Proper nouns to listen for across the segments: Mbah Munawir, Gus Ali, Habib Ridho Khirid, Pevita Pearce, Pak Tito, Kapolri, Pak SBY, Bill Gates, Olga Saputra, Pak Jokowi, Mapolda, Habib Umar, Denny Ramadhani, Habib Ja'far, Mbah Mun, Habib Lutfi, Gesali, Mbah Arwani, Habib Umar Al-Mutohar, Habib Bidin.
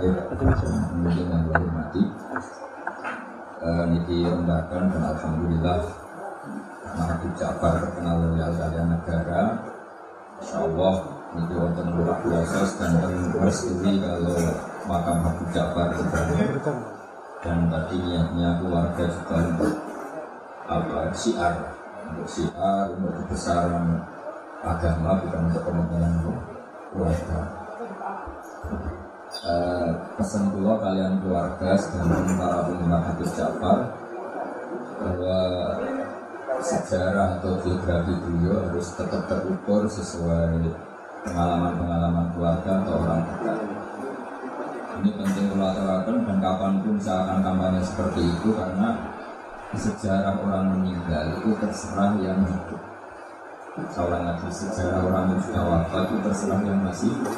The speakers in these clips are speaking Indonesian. Dengan hormati, niki rendakan dan alhamdulillah Habib Ja'far terkenal loyal dari negara. Insyaallah niki wonten luar biasa dan merestui kalau makam Habib Ja'far dan tadi niatnya keluarga juga untuk apa siar untuk kebesaran agama bukan untuk kepentingan keluarga. Pesan pula kalian keluarga sedangkan para penggemar Habib Ja'far bahwa sejarah atau biografi beliau harus tetap terukur sesuai pengalaman-pengalaman keluarga atau orang dekat. Ini penting dilakukan dan kapanpun saya akan kampanye seperti itu karena sejarah orang meninggal itu terserah yang hidup. Seorang lagi sejarah orang yang sudah wafat itu terserah yang masih hidup.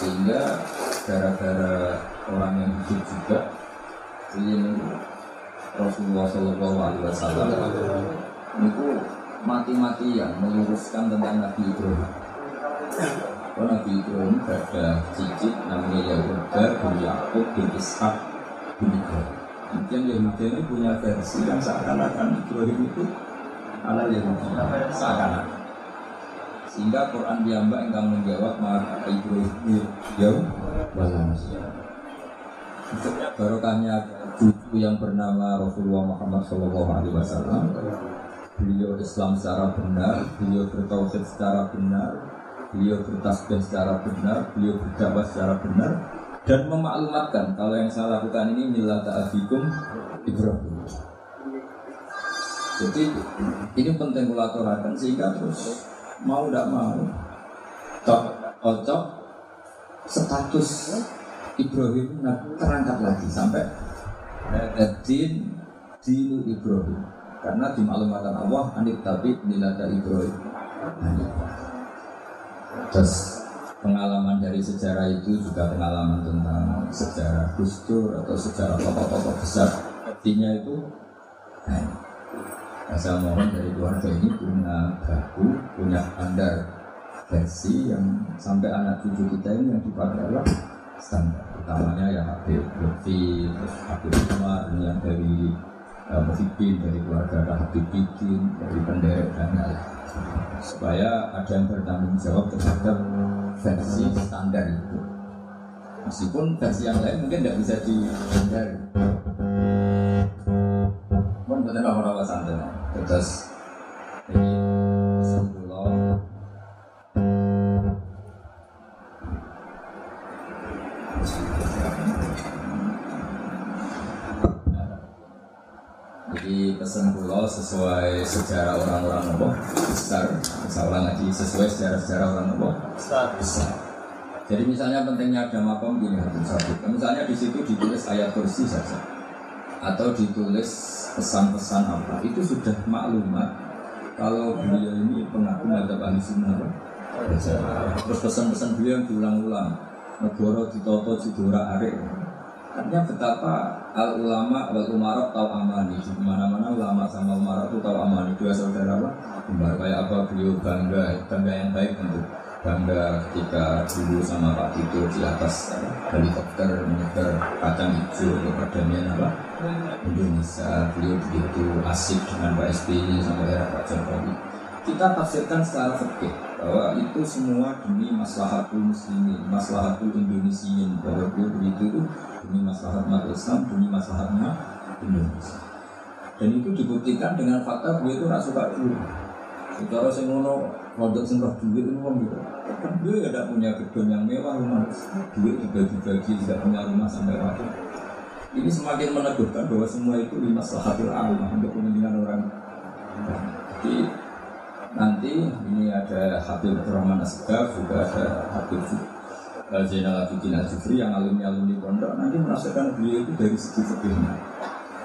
Sehingga gara-gara orang yang hidup juga ingin Rasulullah SAW itu mati-matian meluruskan tentang Nabi Ibrahim. Kalau Nabi Ibrahim ada cicit namanya Yahuda bin Yakub bin Ishak bin Ibrahim. Kemudian Yahuda ini punya versi yang seakan-akan Ibrahim itu ala Yahuda seakan-akan. Sehingga Quran diambak engkau menjawab maka Ibrahim jauh balas. Barokahnya cucu yang bernama Rasulullah Muhammad SAW. Beliau Islam secara benar, beliau bertauhid secara benar, beliau bertasbih secara benar, beliau berdakwah secara benar dan memaklumatkan kalau yang saya lakukan ini millata abikum Ibrahim. Jadi ini penting kulaturakan sehingga terus mau tidak mau cocok status Ibrahim terangkat lagi sampai dinu Ibrahim karena dimaklumkan Allah anit tabib milada Ibrahim. Terus pengalaman dari sejarah itu juga pengalaman tentang sejarah Gus Dur atau sejarah tokoh-tokoh besar artinya itu asal mohon dari keluarga ini punya baku, punya standar versi yang sampai anak cucu kita ini yang dipakai adalah standar utamanya ya Habib Lutfi, terus Habib Umar yang dari Bidin, dari keluarga Habib Bidin, dari penderek dan lain-lain supaya ada yang bertanggung jawab terhadap versi standar itu meskipun versi yang lain mungkin tidak bisa dihindari mohon betul orang-orang santai. Terus ini sebelum jadi pesan pulau sesuai sejarah orang-orang Nabi besar, misalnya lagi sesuai sejarah orang Nabi besar. Jadi misalnya pentingnya ada makom gini satu. Misalnya di situ ditulis ayat kursi saja, atau ditulis pesan-pesan apa itu sudah maklumat kalau beliau ini pengaku madzhab Ahlussunnah terus pesan-pesan beliau yang diulang-ulang negara ditata jidora arik artinya betapa al ulama wal umarok tau amani di mana-mana ulama sama umarok itu tau amani dua saudara lah kayak apa beliau bangga yang baik tentu bangga ketika dulu sama Pak Tito di atas helikopter menyebar kacang hijau ke perdamaian apa Indonesia beliau begitu asik dengan Pak SBY sampai era Pak Jokowi kita tafsirkan secara fikih bahwa itu semua demi maslahatul muslimin maslahatul indonesian bahwa beliau begitu demi maslahat umat Islam demi maslahat umat Indonesia dan itu dibuktikan dengan fakta beliau itu tidak suka dulu secara semuanya produk semprot duit itu kan gitu. Beliau ya tidak punya gedung yang mewah, rumah duit dibagi-bagi, tidak punya rumah sampai waktu. Ini semakin meneguhkan bahwa semua itu limaslahatil ammah untuk kepentingan orang. Jadi nanti ini ada Habib Rahman Asgaf, juga ada Habib Zainal Abidin Al-Jufri yang alumni-alumni pondok nanti merasakan beliau itu dari segi fikihnya.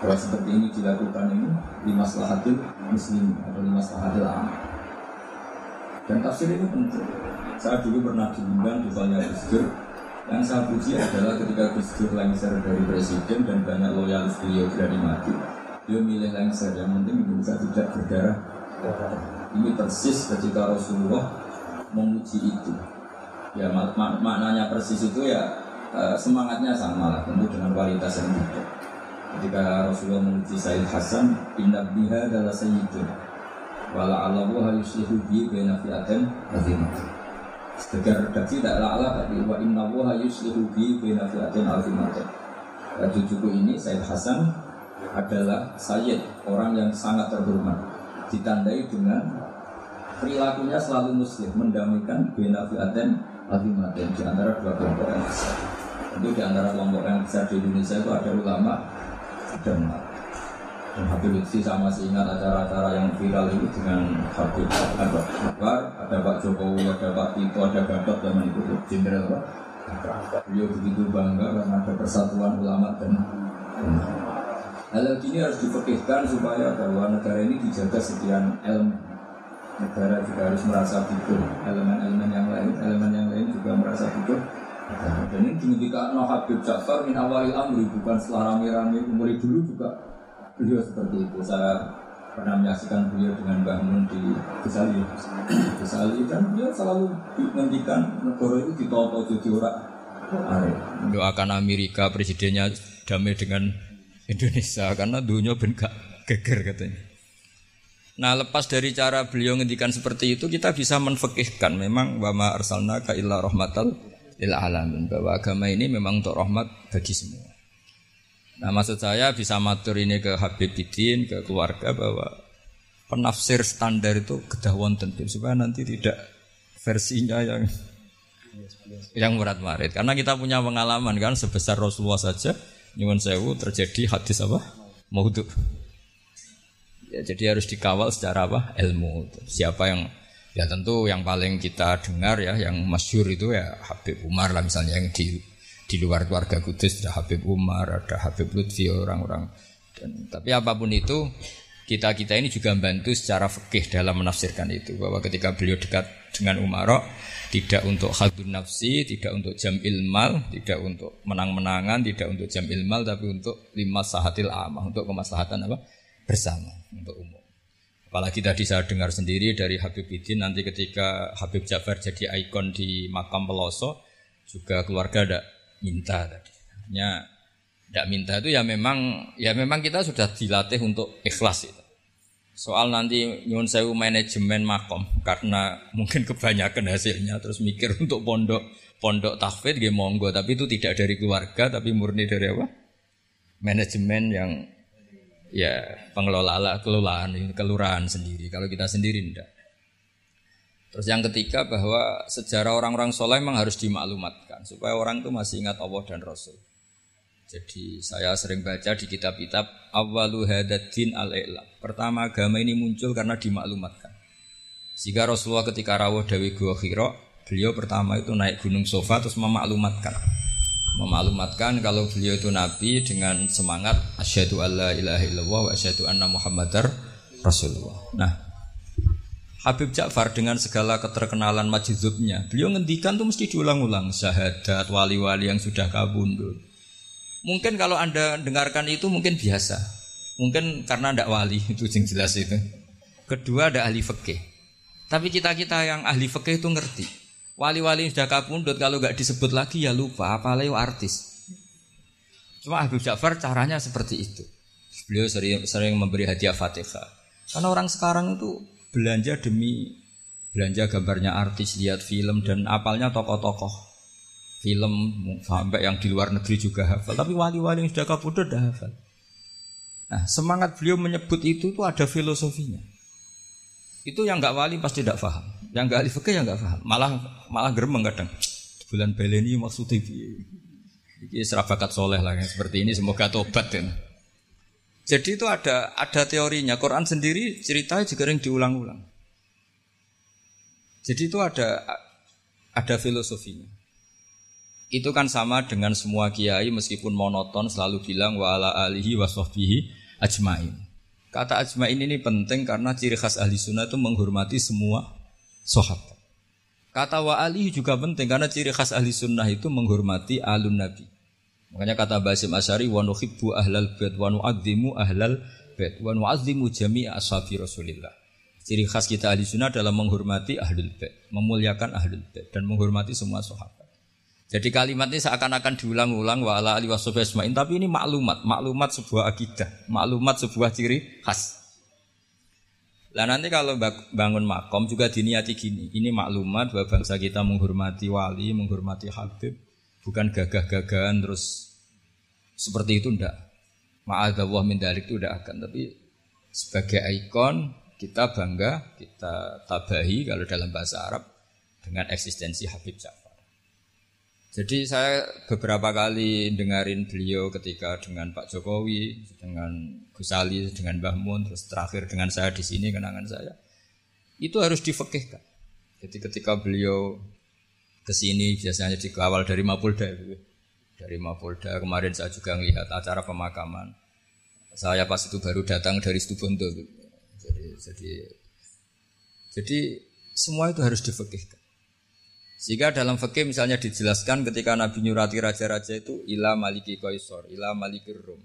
Bahwa seperti ini dilakukan ini limaslahatil muslim atau limaslahatil ammah. Dan tafsir itu penting. Saya dulu pernah diundang di banyak Gus Dur. Yang saya puji adalah ketika Gus Dur lengser dari presiden dan banyak loyalis beliau berani mati. Dia milih lengser yang penting Indonesia tidak berdarah. Ini persis ketika Rasulullah memuji itu. Ya maknanya persis itu ya semangatnya sama lah, tentu dengan kualitas yang berbeda. Ketika Rasulullah memuji Sayyid Hasan, inna biha adalah sayyidun wala alamu harislihu bihi baina fi'atin azimah. Segar redaksi tak la'ala tapi wa inna wa yuslihu bihi baina fi'atin azimah. Cucuku ini Sayyid Hasan adalah sayyid, orang yang sangat terhormat, ditandai dengan perilakunya selalu muslim, mendamaikan baina fi'atin azimah di antara dua kelompok yang besar. Tentu di antara kelompok yang besar di Indonesia itu ada ulama dan Habib Lutfi, sama seingat acara-acara yang viral itu dengan Habib Umar, ada Pak Jokowi, ada Pak Tito, ada Gatot dan itu Jenderal Pak. Beliau begitu bangga karena ada persatuan ulama dan hal ini harus dipikirkan supaya bahwa negara ini dijaga sekian elemen. Negara juga harus merasa hidup, elemen-elemen yang lain juga merasa hidup. Dan ini dimiliki Habib Ja'far min awalil amri, bukan setelah rame-rame umuri dulu juga. Beliau seperti itu, saya pernah menyaksikan beliau dengan Mbah Mun di Gesali. Gesali dan beliau selalu menghentikan negara itu ditolong jadi orang. Doakan Amerika presidennya damai dengan Indonesia karena dunia benar geger katanya. Nah, lepas dari cara beliau menghentikan seperti itu, kita bisa menfekihkan memang wa ma arsalnaka illa rahmatal lil alamin, bahwa agama ini memang untuk rahmat bagi semua. Nah, maksud saya bisa matur ini ke Habib Bidin, ke keluarga, bahwa penafsir standar itu kedahuluan tentu supaya nanti tidak versinya yang murat-marit. Karena kita punya pengalaman kan, sebesar Rasulullah saja nyuwun sewu terjadi hadis apa? Maudhu. Ya, jadi harus dikawal secara apa? Ilmu. Siapa yang ya tentu yang paling kita dengar ya yang masyhur itu ya Habib Umar lah misalnya, yang di luar keluarga Kudus ada Habib Umar, ada Habib Lutfi, orang-orang. Dan, tapi apapun itu kita ini juga membantu secara fikih dalam menafsirkan itu, bahwa ketika beliau dekat dengan Umarok tidak untuk khadun nafsi, tidak untuk jam ilmal, tidak untuk menang-menangan, tidak untuk jam ilmal, tapi untuk lima sahatil amah, untuk kemaslahatan apa bersama untuk umum. Apalagi tadi saya dengar sendiri dari Habib Bidin, nanti ketika Habib Ja'far jadi ikon di makam Peloso juga keluarga ada minta tadi. Artinya tidak minta itu ya memang kita sudah dilatih untuk ikhlas itu. Soal nanti nyuwun sewu manajemen makom karena mungkin kebanyakan hasilnya terus mikir untuk pondok tahfidz nggih monggo, tapi itu tidak dari keluarga tapi murni dari apa? Manajemen yang ya pengelola kelurahan sendiri. Kalau kita sendiri tidak. Terus yang ketiga bahwa sejarah orang-orang soleh memang harus dimaklumatkan supaya orang itu masih ingat Allah dan Rasul. Jadi saya sering baca di kitab-kitab awwalu hadaddin al-i'lam. Pertama agama ini muncul karena dimaklumatkan. Sehingga Rasulullah ketika rawuh Dewi Gua Hira, beliau pertama itu naik gunung Sofa terus memaklumatkan. Memaklumatkan kalau beliau itu nabi dengan semangat asyhadu alla ilaha illallah wa asyhadu anna muhammadar rasulullah. Nah, Habib Ja'far dengan segala keterkenalan majdzubnya, beliau ngendikan tuh mesti diulang-ulang syahadat wali-wali yang sudah kabundut. Mungkin kalau Anda dengarkan itu mungkin biasa. Mungkin karena ndak wali itu yang jelas itu. Kedua ada ahli fikih. Tapi kita-kita yang ahli fikih itu ngerti. Wali-wali yang sudah kabundut kalau enggak disebut lagi ya lupa, apalagi artis. Cuma Habib Ja'far caranya seperti itu. Beliau sering memberi hadiah Fatihah. Karena orang sekarang itu belanja demi belanja gambarnya artis, lihat film dan apalnya tokoh-tokoh film sampai yang di luar negeri juga hafal, tapi wali-wali yang sudah kabudut dah hafal. Nah, semangat beliau menyebut itu ada filosofinya. Itu yang enggak wali pasti tidak paham, yang enggak ahli fikih yang enggak paham, malah gremeng kadang. Bulan baleni maksudnya iki serabakat soleh lah yang seperti ini, semoga tobat ya. Jadi itu ada teorinya. Quran sendiri ceritanya juga yang diulang-ulang. Jadi itu ada filosofinya. Itu kan sama dengan semua kiai meskipun monoton selalu bilang wa ala alihi wa sahbihi ajmain. Kata ajmain ini penting karena ciri khas ahli sunnah itu menghormati semua sahabat. Kata wa alihi juga penting karena ciri khas ahli sunnah itu menghormati alun nabi. Makanya kata Basim Asyari wa nuhibbu ahlal bait wa nu'azzimu ahlal bait wa nu'azzimu jami'a ashabi Rasulillah. Ciri khas kita ahli sunnah adalah menghormati ahlul bait, memuliakan ahlul bait dan menghormati semua sahabat. Jadi kalimat ini seakan-akan diulang-ulang wa ala ali washabi asma'in, tapi ini maklumat sebuah akidah, maklumat sebuah ciri khas. Lah nanti kalau bangun makom juga diniati gini, ini maklumat bahwa bangsa kita menghormati wali, menghormati habib, bukan gagah-gagahan terus seperti itu ndak. Ma'adzallah min dalik itu ndak akan, tapi sebagai ikon kita bangga, kita tabahi kalau dalam bahasa Arab dengan eksistensi Habib Ja'far. Jadi saya beberapa kali dengarin beliau ketika dengan Pak Jokowi, dengan Gus Ali, dengan Mbah Mun, terus terakhir dengan saya di sini, kenangan saya. Itu harus difekihkan. Jadi ketika beliau ke sini biasanya dikawal dari Mapolda. Dari Mapolda, kemarin saya juga melihat acara pemakaman. Saya pas itu baru datang dari Situbondo. Jadi semua itu harus difekihkan. Sehingga dalam fikih misalnya dijelaskan ketika Nabi nyurati raja-raja itu ila maliki qaisor, ila malikir rum,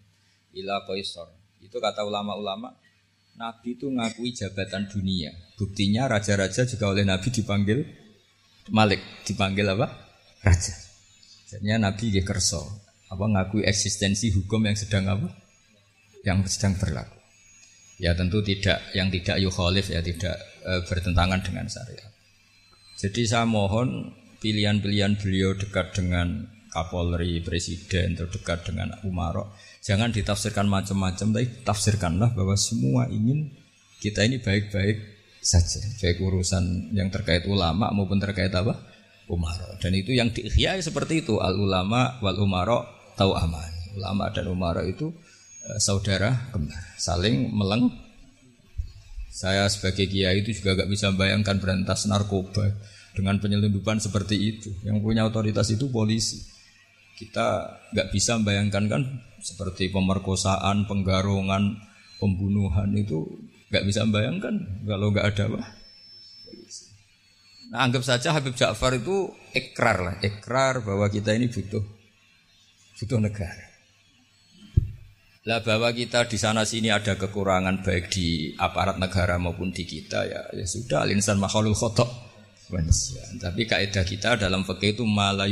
ila qaisor. Itu kata ulama-ulama, Nabi itu ngakui jabatan dunia. Buktinya raja-raja juga oleh Nabi dipanggil malik, dipanggil apa? Raja. Jadinya Nabi nggih kersa, apa ngakui eksistensi hukum yang sedang apa? Yang sedang berlaku. Ya tentu tidak, yang tidak yukhalif ya tidak bertentangan dengan syariat. Jadi saya mohon pilihan-pilihan beliau dekat dengan Kapolri, Presiden, atau dekat dengan Umarok, jangan ditafsirkan macam-macam, tapi tafsirkanlah bahwa semua ingin kita ini baik-baik saja, baik urusan yang terkait ulama maupun terkait apa? Umarok. Dan itu yang diikhya seperti itu, al-ulama wal-umarok tau'aman. Ulama dan umarok itu saudara kembar, saling melengkapi. Saya sebagai kiai itu juga gak bisa bayangkan berantas narkoba dengan penyelundupan seperti itu. Yang punya otoritas itu polisi. Kita gak bisa bayangkan kan seperti pemerkosaan, penggarungan, pembunuhan itu gak bisa bayangkan kalau gak ada apa. Nah anggap saja Habib Ja'far itu ikrar bahwa kita ini butuh negara. Lah bahwa kita di sana sini ada kekurangan baik di aparat negara maupun di kita ya sudah al-insan makhlul khata. Tapi kaidah kita dalam fikih itu la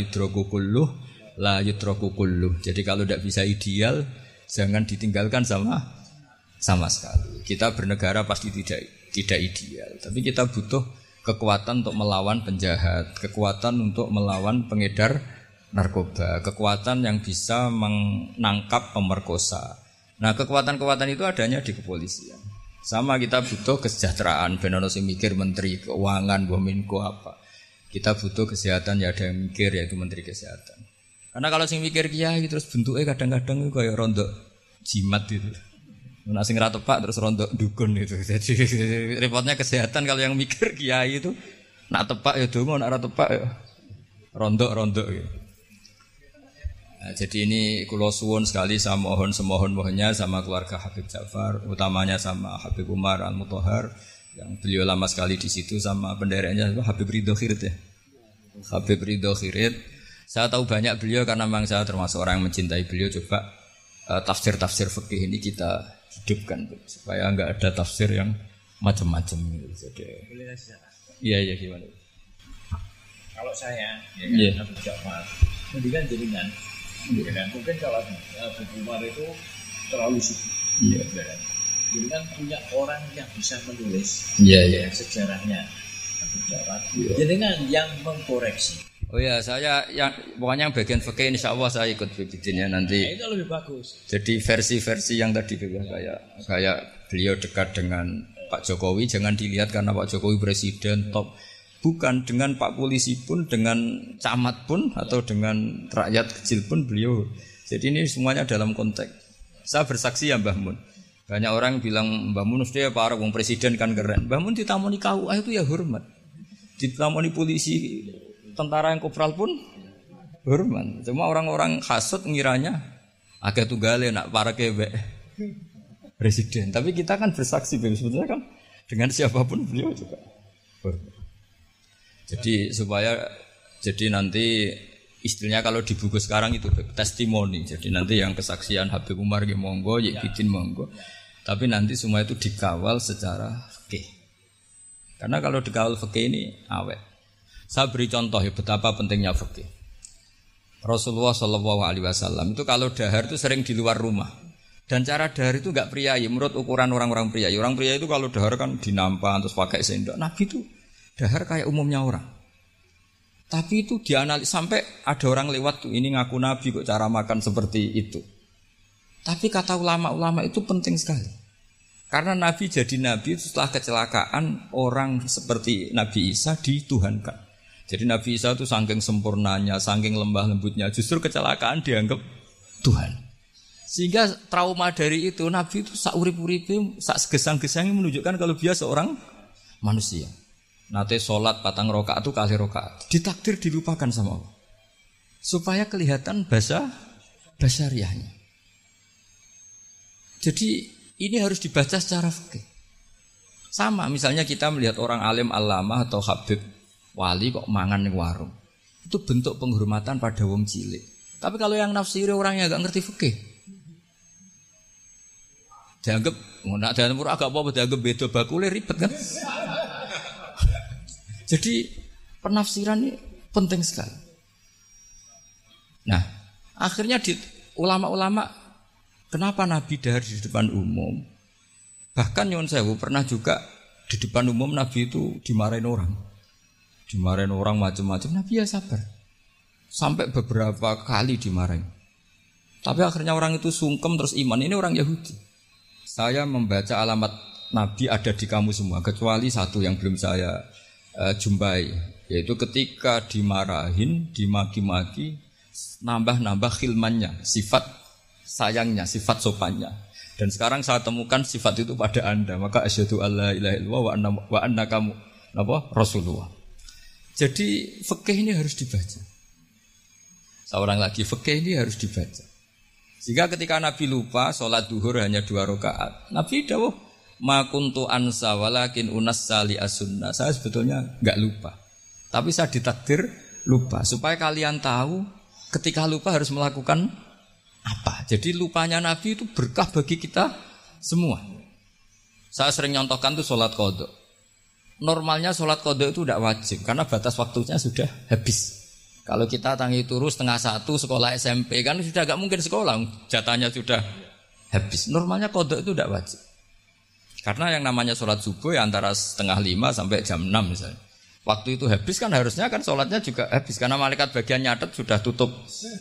yudraku kulluh. Jadi kalau tidak bisa ideal jangan ditinggalkan sama sekali. Kita bernegara pasti tidak ideal, tapi kita butuh kekuatan untuk melawan penjahat, kekuatan untuk melawan pengedar narkoba, kekuatan yang bisa menangkap pemerkosa. Nah kekuatan-kekuatan itu adanya di kepolisian. Sama kita butuh kesejahteraan, benono sing mikir menteri keuangan, bominko apa. Kita butuh kesehatan, ya ada yang mikir yaitu menteri kesehatan. Karena kalau sing mikir kiai terus bentuknya kadang-kadang kayak rondok jimat gitu. Nah sing ra tepak terus rondok dukun itu. Jadi repotnya kesehatan kalau yang mikir kiai itu nak tepak ya donga, nak ra tepak ya rondok gitu. Nah, jadi ini kula suwun sekali, saya mohon semohon-mohonnya sama keluarga Habib Ja'far, utamanya sama Habib Umar Al-Mutohar yang beliau lama sekali di situ, sama pendereknya Habib Ridho Khirid ya. Habib Ridho Khirid. Saya tahu banyak beliau karena memang saya termasuk orang yang mencintai beliau. Coba tafsir-tafsir fikih ini kita hidupkan supaya enggak ada tafsir yang macam-macam gitu. Jadi iya gimana? Kalau saya ya Habib Ja'far, mendingan jaringan. Ya, mungkin kalau Habib Umar itu terlalu sibuk. Iya. Jadi kan punya orang yang bisa menulis sejarahnya Habib Ja'far. Jadi kan yang mengkoreksi. Oh ya, saya yang pokoknya yang bagian fikih insyaallah saya ikut Habib Bidin ya nanti. Nah, itu lebih bagus. Jadi versi-versi yang tadi kayak beliau dekat dengan Pak Jokowi, jangan dilihat karena Pak Jokowi presiden top. Bukan dengan Pak Polisi pun, dengan camat pun, atau dengan rakyat kecil pun beliau. Jadi ini semuanya dalam konteks. Saya bersaksi ya Mbah Mun. Banyak orang bilang Mbah Mun sudah para wong presiden kan keren. Mbah Mun ditamoni KUA itu ya hormat. Ditamoni polisi, tentara yang kopral pun hormat. Cuma orang-orang hasut ngiranya agak tunggale nak para kebek presiden. Tapi kita kan bersaksi sebetulnya kan dengan siapapun beliau juga hormat. Jadi supaya jadi nanti istilahnya kalau di buku sekarang itu testimoni. Jadi nanti yang kesaksian Habib Umar nggih monggo, Yek Bidin monggo. Tapi nanti semua itu dikawal secara fikih. Karena kalau dikawal fikih ini awet. Saya beri contoh ya betapa pentingnya fikih. Rasulullah Shallallahu Alaihi Wasallam itu kalau dahar itu sering di luar rumah. Dan cara dahar itu nggak priayi menurut ukuran orang-orang priayi. Orang priayi itu kalau dahar kan dinampan terus pakai sendok. Nabi itu dahar kayak umumnya orang. Tapi itu dianalisis sampai ada orang lewat tuh ini ngaku Nabi kok cara makan seperti itu. Tapi kata ulama-ulama itu penting sekali. Karena Nabi jadi Nabi setelah kecelakaan orang seperti Nabi Isa dituhankan. Jadi Nabi Isa itu saking sempurnanya, saking lembah lembutnya, justru kecelakaan dianggap Tuhan. Sehingga trauma dari itu, Nabi itu sak urip-uripe, sak segesang-gesangnya menunjukkan kalau dia seorang manusia. Nate sholat patang rokaat itu kali rokaat, ditakdir dilupakan sama Allah. Supaya kelihatan basyariahnya. Jadi ini harus dibaca secara fikih. Sama misalnya kita melihat orang alim alama atau habib wali kok mangan di warung. Itu bentuk penghormatan pada wong cilik. Tapi kalau yang nafsiri orangnya agak ngerti fikih. Dianggap nak dalam Quran agak apa dianggap beda bakule ribet kan? Jadi penafsiran ini penting sekali. Nah, akhirnya di ulama-ulama kenapa Nabi dahar di depan umum? Bahkan Yon Sewu pernah juga di depan umum Nabi itu dimarahin orang macam-macam. Nabi ya sabar, sampai beberapa kali dimarahin. Tapi akhirnya orang itu sungkem terus iman. Ini orang Yahudi. Saya membaca alamat Nabi ada di kamu semua, kecuali satu yang belum saya jumpai, yaitu ketika dimarahin, dimaki-maki, nambah-nambah khilmannya, sifat sayangnya, sifat sopannya. Dan sekarang saya temukan sifat itu pada anda. Maka asyhadu alla ilaha illallah wa annaka rasulullah. Jadi fikih ini harus dibaca. Seorang lagi fikih ini harus dibaca. Sehingga ketika Nabi lupa sholat duhur hanya 2 rakaat, Nabi dawuh ma kuntu ansa walakin unassali as-sunnah. Saya sebetulnya enggak lupa, tapi saya ditakdir lupa. Supaya kalian tahu ketika lupa harus melakukan apa? Jadi lupanya Nabi itu berkah bagi kita semua. Saya sering nyontohkan tuh sholat qadha. Normalnya sholat qadha itu tidak wajib karena batas waktunya sudah habis. Kalau kita tangi turu 12:30 sekolah SMP kan sudah agak mungkin sekolah, jatahnya sudah habis. Normalnya qadha itu tidak wajib. Karena yang namanya sholat subuh ya antara 4:30 sampai 6:00 misalnya. Waktu itu habis kan harusnya kan sholatnya juga habis. Karena malaikat bagian nyatet sudah tutup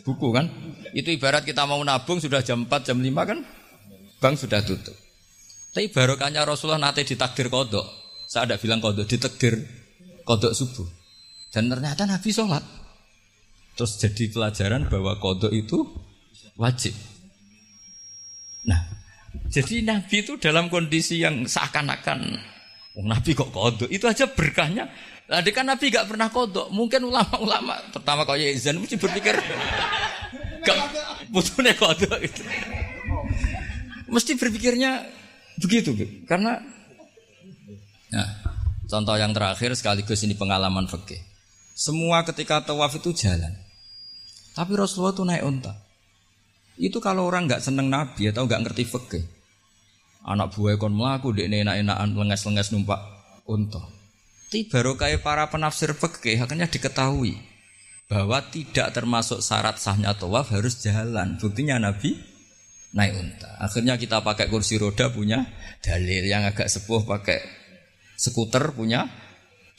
buku kan. Itu ibarat kita mau nabung sudah jam 4, jam 5 kan. Bank sudah tutup. Tapi barokahnya Rasulullah nanti ditakdir kodok. Saya tidak bilang kodok, ditakdir kodok subuh. Dan ternyata Nabi sholat. Terus jadi pelajaran bahwa kodok itu wajib. Nah, jadi Nabi itu dalam kondisi yang seakan-akan Nabi kok kodok, itu aja berkahnya. Tadi kan Nabi gak pernah kodok. Mungkin ulama-ulama, pertama kau Yezan mesti berpikir gak butuhnya kodok itu. Mesti berpikirnya begitu, karena nah, contoh yang terakhir sekaligus ini pengalaman fikih. Semua ketika tawaf itu jalan. Tapi Rasulullah itu naik unta. Itu kalau orang gak seneng Nabi atau gak ngerti fikih. Anak buah kon melaku dekne enak-enakan lenges-lenges numpak unta. Barokah para penafsir fikih akhirnya diketahui bahwa tidak termasuk syarat sahnya tawaf harus jalan. Buktinya Nabi naik unta. Akhirnya kita pakai kursi roda punya dalil, yang agak sepuh pakai skuter punya.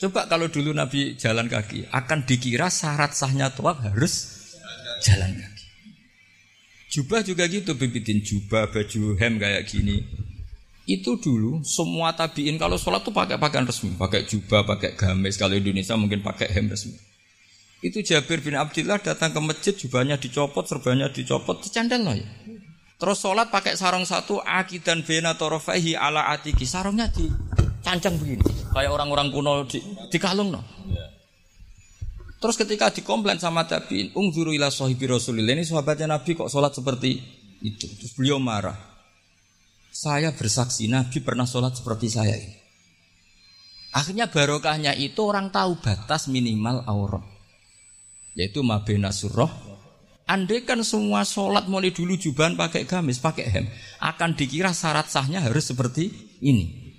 Coba kalau dulu Nabi jalan kaki, akan dikira syarat sahnya tawaf harus jalan kaki. Jubah juga gitu, bibitin jubah, baju hem kayak gini. Itu dulu semua tabiin kalau sholat tuh pakai pakaian resmi, pakai jubah, pakai gamis. Kalau Indonesia mungkin pakai hem resmi. Itu Jabir bin Abdillah datang ke masjid, jubahnya dicopot, serbannya dicopot, cendal loh ya. Terus sholat pakai sarung satu, akidan bena torofaihi ala atiki. Sarungnya dicancang begini, kayak orang-orang kuno di kalung loh. Terus ketika dikomplain sama tabiin, ungzuru ila sahibi Rasulillah, ini sahabatnya Nabi kok sholat seperti itu. Terus beliau marah. Saya bersaksi Nabi pernah sholat seperti saya ini. Akhirnya barokahnya itu orang tahu batas minimal aurat, yaitu mabena surah. Andai kan semua sholat mulai dulu jubahan pakai gamis, pakai hem, akan dikira syarat sahnya harus seperti ini.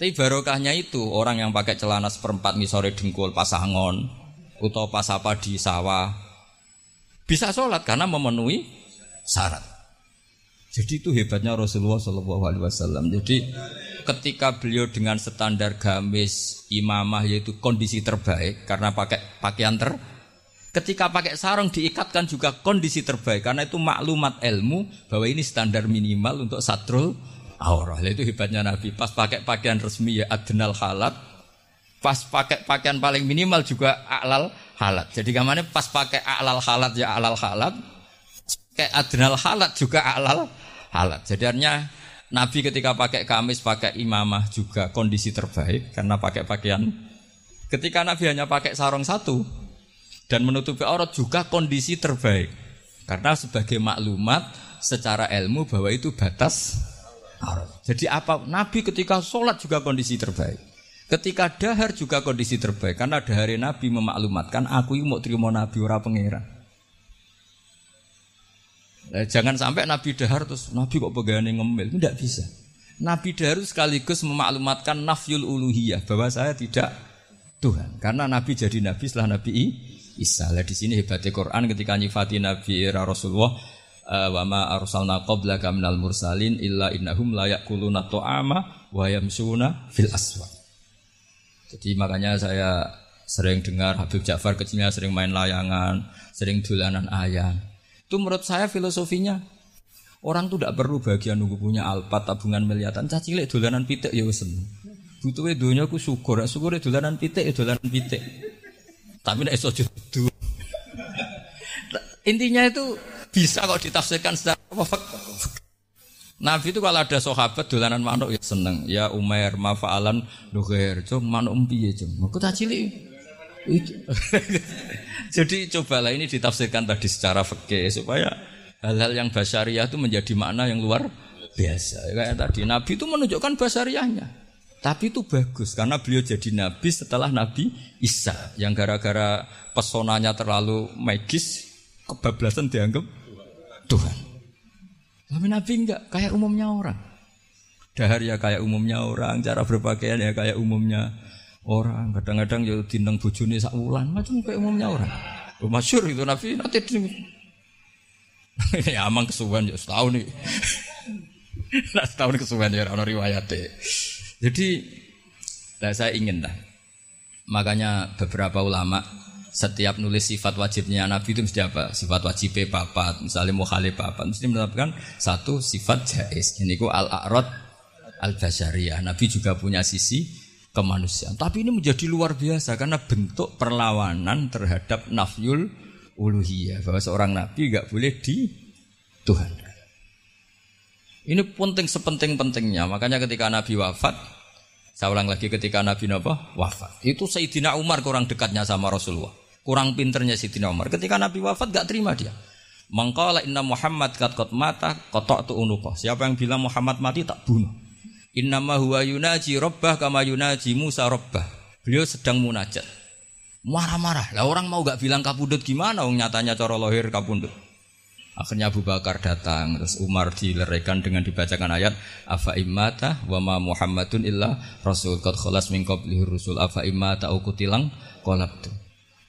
Tapi barokahnya itu orang yang pakai celana 1/4 ngisore dengkul pasangon, atau pas apa di sawah, bisa sholat karena memenuhi syarat. Jadi itu hebatnya Rasulullah SAW. Jadi ketika beliau dengan standar gamis imamah yaitu kondisi terbaik karena pakai pakaian ketika pakai sarung diikatkan juga kondisi terbaik karena itu maklumat ilmu bahwa ini standar minimal untuk satrul aurah. Itu hebatnya Nabi. Pas pakai pakaian resmi ya adnal halat. Pas pakai pakaian paling minimal juga a'lal halat. Jadi kemana pas pakai a'lal halat ya a'lal halat. Kayak adnal halat juga a'lal halat. Jadi artinya Nabi ketika pakai kamis, pakai imamah juga kondisi terbaik karena pakai pakaian. Ketika Nabi hanya pakai sarung satu dan menutupi aurat juga kondisi terbaik karena sebagai maklumat secara ilmu bahwa itu batas aurat. Jadi apa Nabi ketika sholat juga kondisi terbaik, ketika dahar juga kondisi terbaik karena dahari Nabi memaklumatkan aku mau terima Nabi ora pangeran. Jangan sampai Nabi dahar terus Nabi kok pegane ngemil, itu tidak bisa. Nabi dahar sekaligus memaklumatkan nafyul uluhiyah bahwa saya tidak Tuhan. Karena Nabi jadi Nabi setelah Nabi Isa. Lah di sini hebatnya Quran ketika nyifati Nabi era Rasulullah wa ma arsalna qablaka minal mursalin illa innahum la yaquluna ta'ama wa yamsuna fil aswaq. Jadi makanya saya sering dengar Habib Ja'far kecilnya sering main layangan, sering dolanan ayam. Itu menurut saya filosofinya orang tuh tidak perlu bahagia nunggu punya alpat tabungan miliatan. Cah cilik dolanan pitik ya wis seneng. Butuhe donya ku syukur, syukure dolanan pitik ya dolanan pitik. Tapi nek iso jodoh. Intinya itu bisa kok ditafsirkan secara Nabi itu kalau ada sahabat dolanan manuk ya seneng. Ya Umair mafa'alan nuger, cung manuk piye cung. Ku cah cilik. Jadi cobalah ini ditafsirkan tadi secara fikih supaya hal-hal yang basyariah itu menjadi makna yang luar biasa. Kayak tadi Nabi itu menunjukkan basyariahnya, tapi itu bagus karena beliau jadi Nabi setelah Nabi Isa yang gara-gara pesonanya terlalu magis kebablasan dianggap Tuhan. Tapi Nabi enggak kayak umumnya orang. Dahar ya kayak umumnya orang, cara berpakaian ya kayak umumnya orang, kadang-kadang ya dineng bojone sak wulan macam kayak umumnya orang. Masyhur itu Nabi nanti ya amang kesuwen ya setahun nih. Nah setahun kesuwen ya ana riwayate. Jadi lah saya ingin makanya beberapa ulama setiap nulis sifat wajibnya Nabi itu mesti apa? Sifat wajibnya papat, misalnya mukhalif papat mesti menetapkan satu sifat jaiz. Niku al-a'rad al-basyariyah. Nabi juga punya sisi kemanusiaan. Tapi ini menjadi luar biasa karena bentuk perlawanan terhadap nafyul uluhiyah bahwa seorang nabi enggak boleh dituhankan. Ini penting sepenting-pentingnya. Makanya ketika Nabi wafat, saya ulang lagi ketika Nabi wafat. Itu Sayyidina Umar kurang dekatnya sama Rasulullah. Kurang pinternya Sayyidina Umar. Ketika Nabi wafat enggak terima dia. Mangkala inna Muhammad qad mata qata'tu unuqah. Siapa yang bilang Muhammad mati tak bunuh. Innama huwa yunaji rabbah kama yunaji Musa rabbah. Beliau sedang munajat. Marah-marah. Lah orang mau enggak bilang kapundhut gimana wong nyatanya cara lahir kapundhut. Akhirnya Abu Bakar datang, terus Umar dilerikan dengan dibacakan ayat afa immata wa ma Muhammadun illa rasul qad khalas min qablihi rusul afa immata au qutilang qalabtu.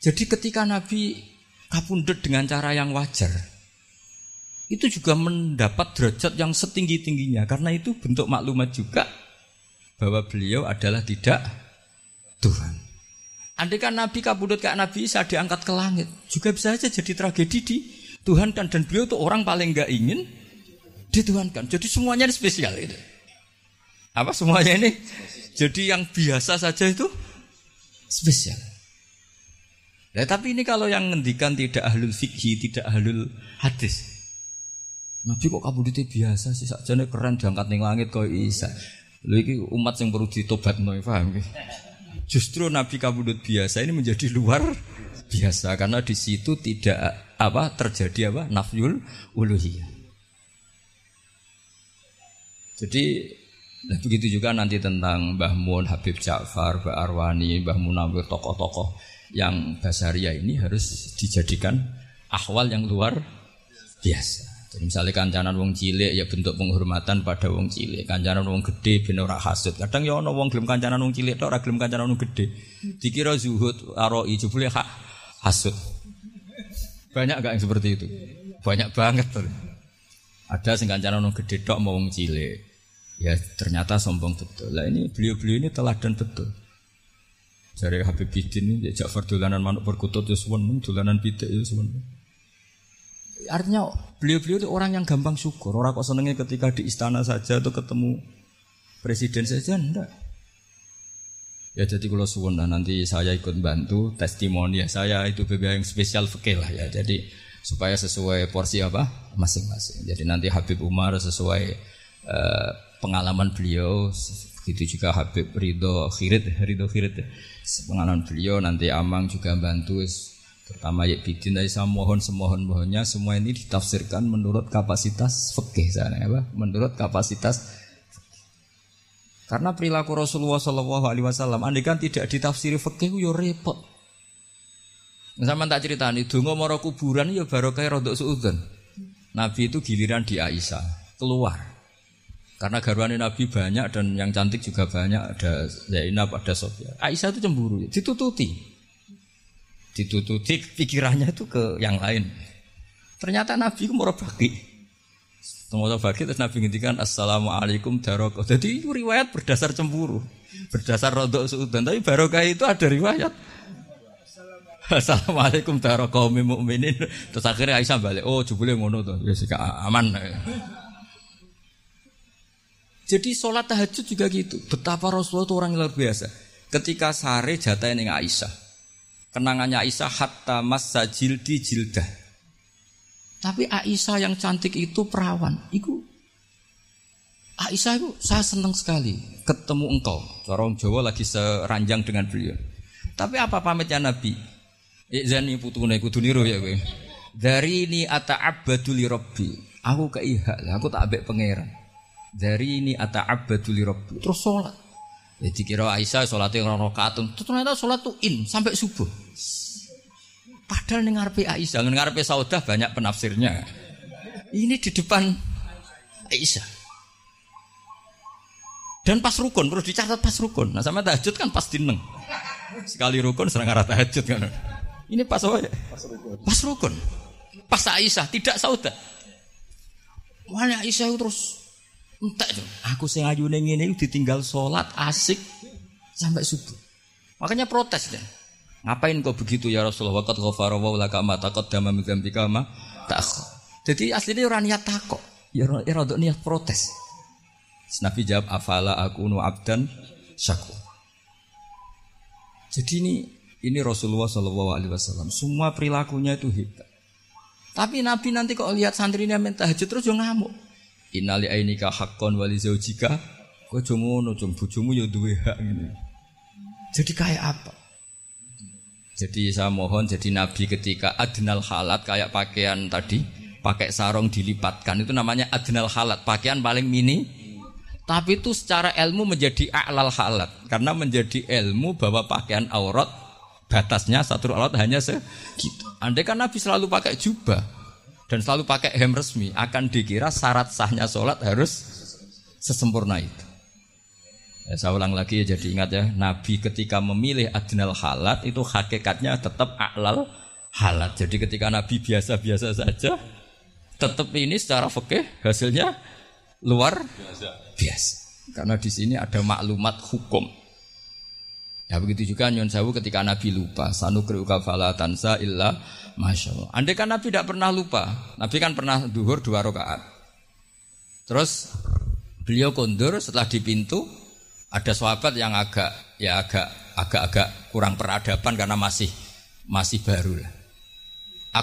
Jadi ketika Nabi kapundhut dengan cara yang wajar itu juga mendapat derajat yang setinggi-tingginya karena itu bentuk maklumat juga bahwa beliau adalah tidak Tuhan. Andai kan Nabi kabudut kayak Nabi Isa diangkat ke langit juga bisa saja jadi tragedi di Tuhankan dan beliau itu orang paling enggak ingin dituhankan. Jadi semuanya ini spesial itu. Apa semuanya ini? Jadi yang biasa saja itu spesial. Nah, tapi ini kalau yang ngendikan tidak ahlul fikih, tidak ahlul hadis. Nabi kok kabudute biasa sih sakjane keren diangkat ning langit koyo Isa. Lho iki umat sing perlu ditobatno, paham nggih. Justru Nabi kabudut biasa ini menjadi luar biasa karena di situ tidak apa terjadi apa nafyul uluhiyah. Jadi begitu juga nanti tentang Mbah Mun, Habib Ja'far, Mbah Arwani, Mbah Munawir, tokoh-tokoh yang basyariah ini harus dijadikan ahwal yang luar biasa. Jadi misalnya kancanan wong cilik ya bentuk penghormatan pada wong cilik, kancanan wong gede ben ora hasud. Kadang ya ana wong gelem kancanan wong cilik tok ora gelem kancanan wong gede. Dikira zuhud, aroi jebule hasud. Banyak gak yang seperti itu? Banyak banget. Ada singkancana orang gede tok mau orang cilik. Ya ternyata sombong betul. Lah ini beliau-beliau ini teladan betul. Dari Habib Bidin ini Ja'far dolanan manuk perkutut ya suwun, dolanan pitik ya suwun. Artinya beliau-beliau itu orang yang gampang syukur. Orang kok senengnya ketika di istana saja atau ketemu presiden saja enggak. Ya jadi kalau suwun lah nanti saya ikut bantu testimoni ya saya itu beberapa yang spesial fikih lah ya. Jadi supaya sesuai porsi apa masing-masing. Jadi nanti Habib Umar sesuai pengalaman beliau, begitu juga Habib Ridho Khirid. Pengalaman beliau nanti Amang juga bantu terutama Yek Bidin tadi saya mohon semohon-mohonnya semua ini ditafsirkan menurut kapasitas fikih sana apa? Menurut kapasitas. Karena perilaku Rasulullah SAW, andai kan tidak ditafsiri fikih, yo repot. Sama tak ceritani, donga mara kuburan, yo barokah rodok suudzon. Nabi itu giliran di Aisyah keluar. Karena garwane Nabi banyak dan yang cantik juga banyak, ada Zainab, ada Sofia. Aisyah itu cemburu, ditututi pikirannya itu ke yang lain. Ternyata Nabi itu mara baki. Semoga bagi terus Nabi ngintikan Assalamualaikum daroko. Jadi itu riwayat berdasar cemburu, berdasar rodok suudan. Tapi barokah itu ada riwayat Assalamualaikum daroko mukminin. Terus akhirnya Aisyah balik. Oh jebule ngono to. Ya sik aman. Jadi sholat tahajud juga gitu. Betapa Rasulullah itu orang luar biasa. Ketika sare jatahe ning Aisyah. Kenangannya Aisyah hatta massa jildi jildah. Tapi Aisyah yang cantik itu perawan. Iku Aisyah itu saya senang sekali ketemu engkau. Orang Jawa lagi seranjang dengan beliau. Tapi apa pamitnya Nabi? Izani putune kudu niru ya kowe. Dari ini ata'abbadu li rabbi. Aku keihak, aku tak ambek pangeran. Dari ini ata'abbadu li rabbi. Terus salat. Jadi kira Aisyah salate ora rakaatun. Ternyata salat tuin sampai subuh. Padahal dengar P Aisyah, dengar P Saudah banyak penafsirnya. Ini di depan Aisyah. Dan pas rukun, perlu dicatat pas rukun. Nah sama tahajud kan pas dineng. Sekali rukun serang arah tahajud kan. Ini pas apa ya? Pas rukun. Pas Aisyah, tidak Saudah. Mana Aisyah terus entek. Aku sing ayune ngene iki ditinggal salat asik sampai subuh. Makanya protes deh. Ngapain kok begitu ya Rasulullah? Waqad ghafara wa laka ma taqaddama min dzambika ma ta'akhkhar. Jadi aslinya ora niat takok, ya ora niat protes. Nabi jawab afala akunu abdan syakur. Jadi ini Rasulullah sallallahu alaihi wasallam semua perilakunya itu hebat. Tapi Nabi nanti kok lihat santrinya minta tahajud terus yo ngamuk. Innali ainika haqqan wa li zaujika. Kok aja ngono, jeng bojomu yo duwe hak ngene. Jadi kayak apa? Jadi saya mohon jadi Nabi ketika adnal halat kayak pakaian tadi, pakai sarung dilipatkan itu namanya adnal halat, pakaian paling mini. Tapi itu secara ilmu menjadi a'lal halat karena menjadi ilmu bahwa pakaian aurat batasnya satu aurat hanya segitu. Andai kan Nabi selalu pakai jubah dan selalu pakai hem resmi, akan dikira syarat sahnya sholat harus sesempurna itu. Ya, saya ulang lagi ya, jadi ingat ya, Nabi ketika memilih adnal halat itu hakikatnya tetap a'lal halat. Jadi ketika Nabi biasa-biasa saja, tetap ini secara fikih hasilnya luar biasa. Karena di sini ada maklumat hukum. Ya begitu juga nyun sewu ketika Nabi lupa, sanukriuka fala tansa illa masyaallah. Andai kan Nabi tidak pernah lupa, Nabi kan pernah duhur 2 rakaat. Terus beliau kondur setelah di pintu. Ada sahabat yang agak kurang peradaban karena masih baru lah.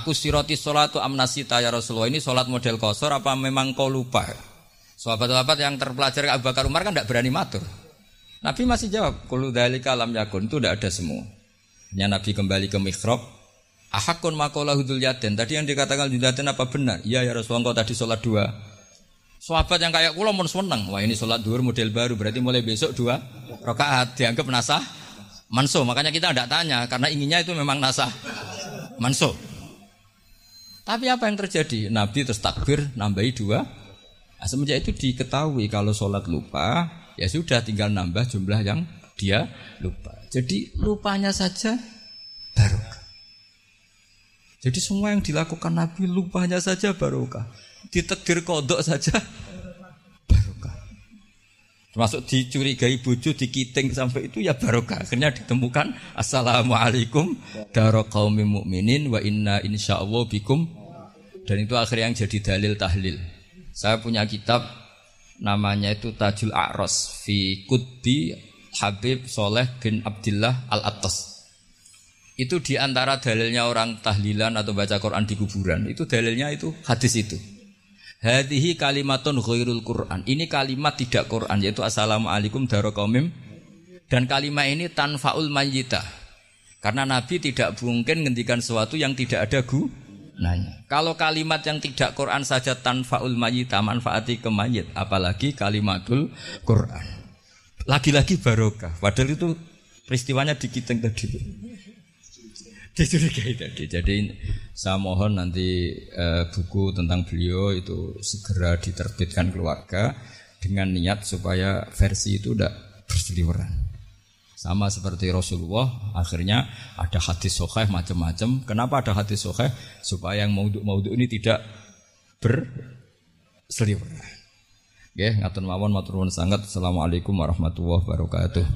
Aku siroti sholatu amnasita ya Rasulullah, ini sholat model qasar apa memang kau lupa? Sahabat-sahabat yang terpelajar Abu Bakar Umar kan tidak berani matur. Nabi masih jawab, qul dzalika lam yakun, itu tidak ada semua. Nya Nabi kembali ke mihrab. Ahakun maqala hudul yaden. Tadi yang dikatakan hudul yaden apa benar? Iya ya Rasulullah, kau tadi sholat 2. Sahabat yang kayak kula mun seneng, wah ini sholat duhur model baru, berarti mulai besok 2 rakaat dianggap nasah mansuh. Makanya kita tidak tanya karena inginnya itu memang nasah mansuh. Tapi apa yang terjadi? Nabi terus takbir nambahi 2. Nah, semenjak itu diketahui kalau sholat lupa, ya sudah tinggal nambah jumlah yang dia lupa. Jadi lupanya saja barokah. Jadi semua yang dilakukan Nabi lupanya saja barokah. Ditakdir kodok saja barokah. Termasuk dicurigai bojo, dikiting sampai itu ya barokah. Akhirnya ditemukan Assalamualaikum daro qaumil mukminin wa inna insyaallah bikum. Dan itu akhirnya yang jadi dalil tahlil. Saya punya kitab namanya itu Tajul A'ros fi Qutbi Habib Soleh bin Abdillah Al-Attas. Itu diantara dalilnya orang tahlilan atau baca Quran di kuburan. Itu dalilnya itu hadis itu. Hadihi kalimatun ghairul Quran. Ini kalimat tidak Quran, yaitu Assalamualaikum darokomim. Dan kalimat ini tanfaul mayyita. Karena Nabi tidak mungkin ngendikan sesuatu yang tidak ada gunanya. Kalau kalimat yang tidak Quran saja tanfaul mayyita, manfaati ke mayit, apalagi kalimatul Quran. Lagi-lagi barokah. Padahal itu peristiwanya dikiting tadi. Dicurigai tadi. Jadi saya mohon nanti buku tentang beliau itu segera diterbitkan keluarga dengan niat supaya versi itu tidak berseliweran. Sama seperti Rasulullah, akhirnya ada hadis sahih macam-macam. Kenapa ada hadis sahih? Supaya yang maudhu ini tidak berseliweran. Nggih, ngatur mawon matur nuwun sanget. Assalamualaikum warahmatullahi wabarakatuh.